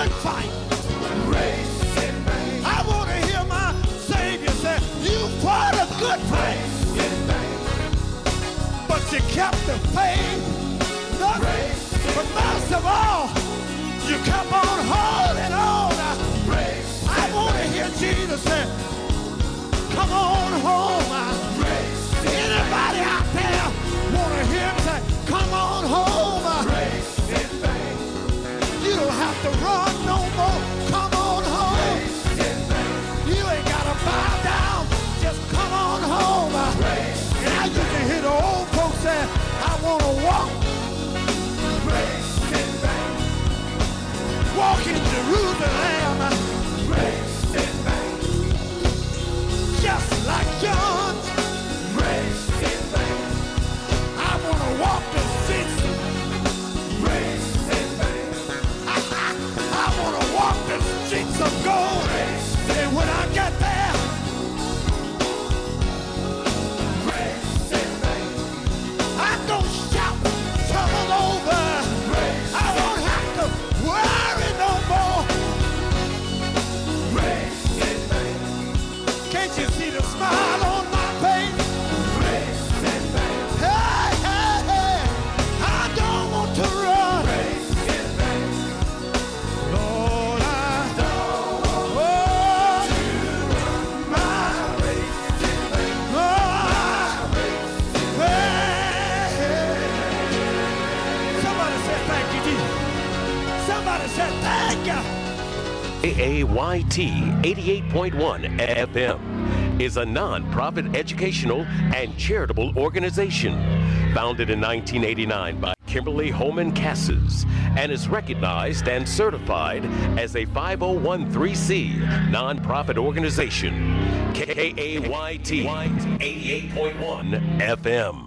good fight. I want to hear my Savior say, you fought a good fight. But you kept the faith. But most of all, you kept on holding on. I want to hear Jesus say, come on home. Anybody out there want to hear him say, come on home. You don't have to run no more. Come on home. You ain't got to bow down. Just come on home. And I used to hear the old folks say, I want to walk. Walk in Jerusalem. Just like John, race in vain. I wanna walk the streets, race in vain. I wanna walk the streets of gold, race. And when I get there, race in vain. I'm gonna shout trouble over. Race. I won't have to worry no more. Race in vain. Can't you see the smile on my face? Race in vain. Hey, hey, hey, I don't want to run. Race in vain. Lord, I don't want to run my race in vain. My race in vain. Somebody said thank you, Jesus. Somebody said thank you. KAYT 88.1 FM. Is a non-profit educational and charitable organization founded in 1989 by Kimberly Holman Casses and is recognized and certified as a 501(c)(3) non-profit organization. KAYT 88.1 FM. Hey,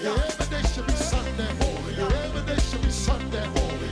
Every day should be Sunday.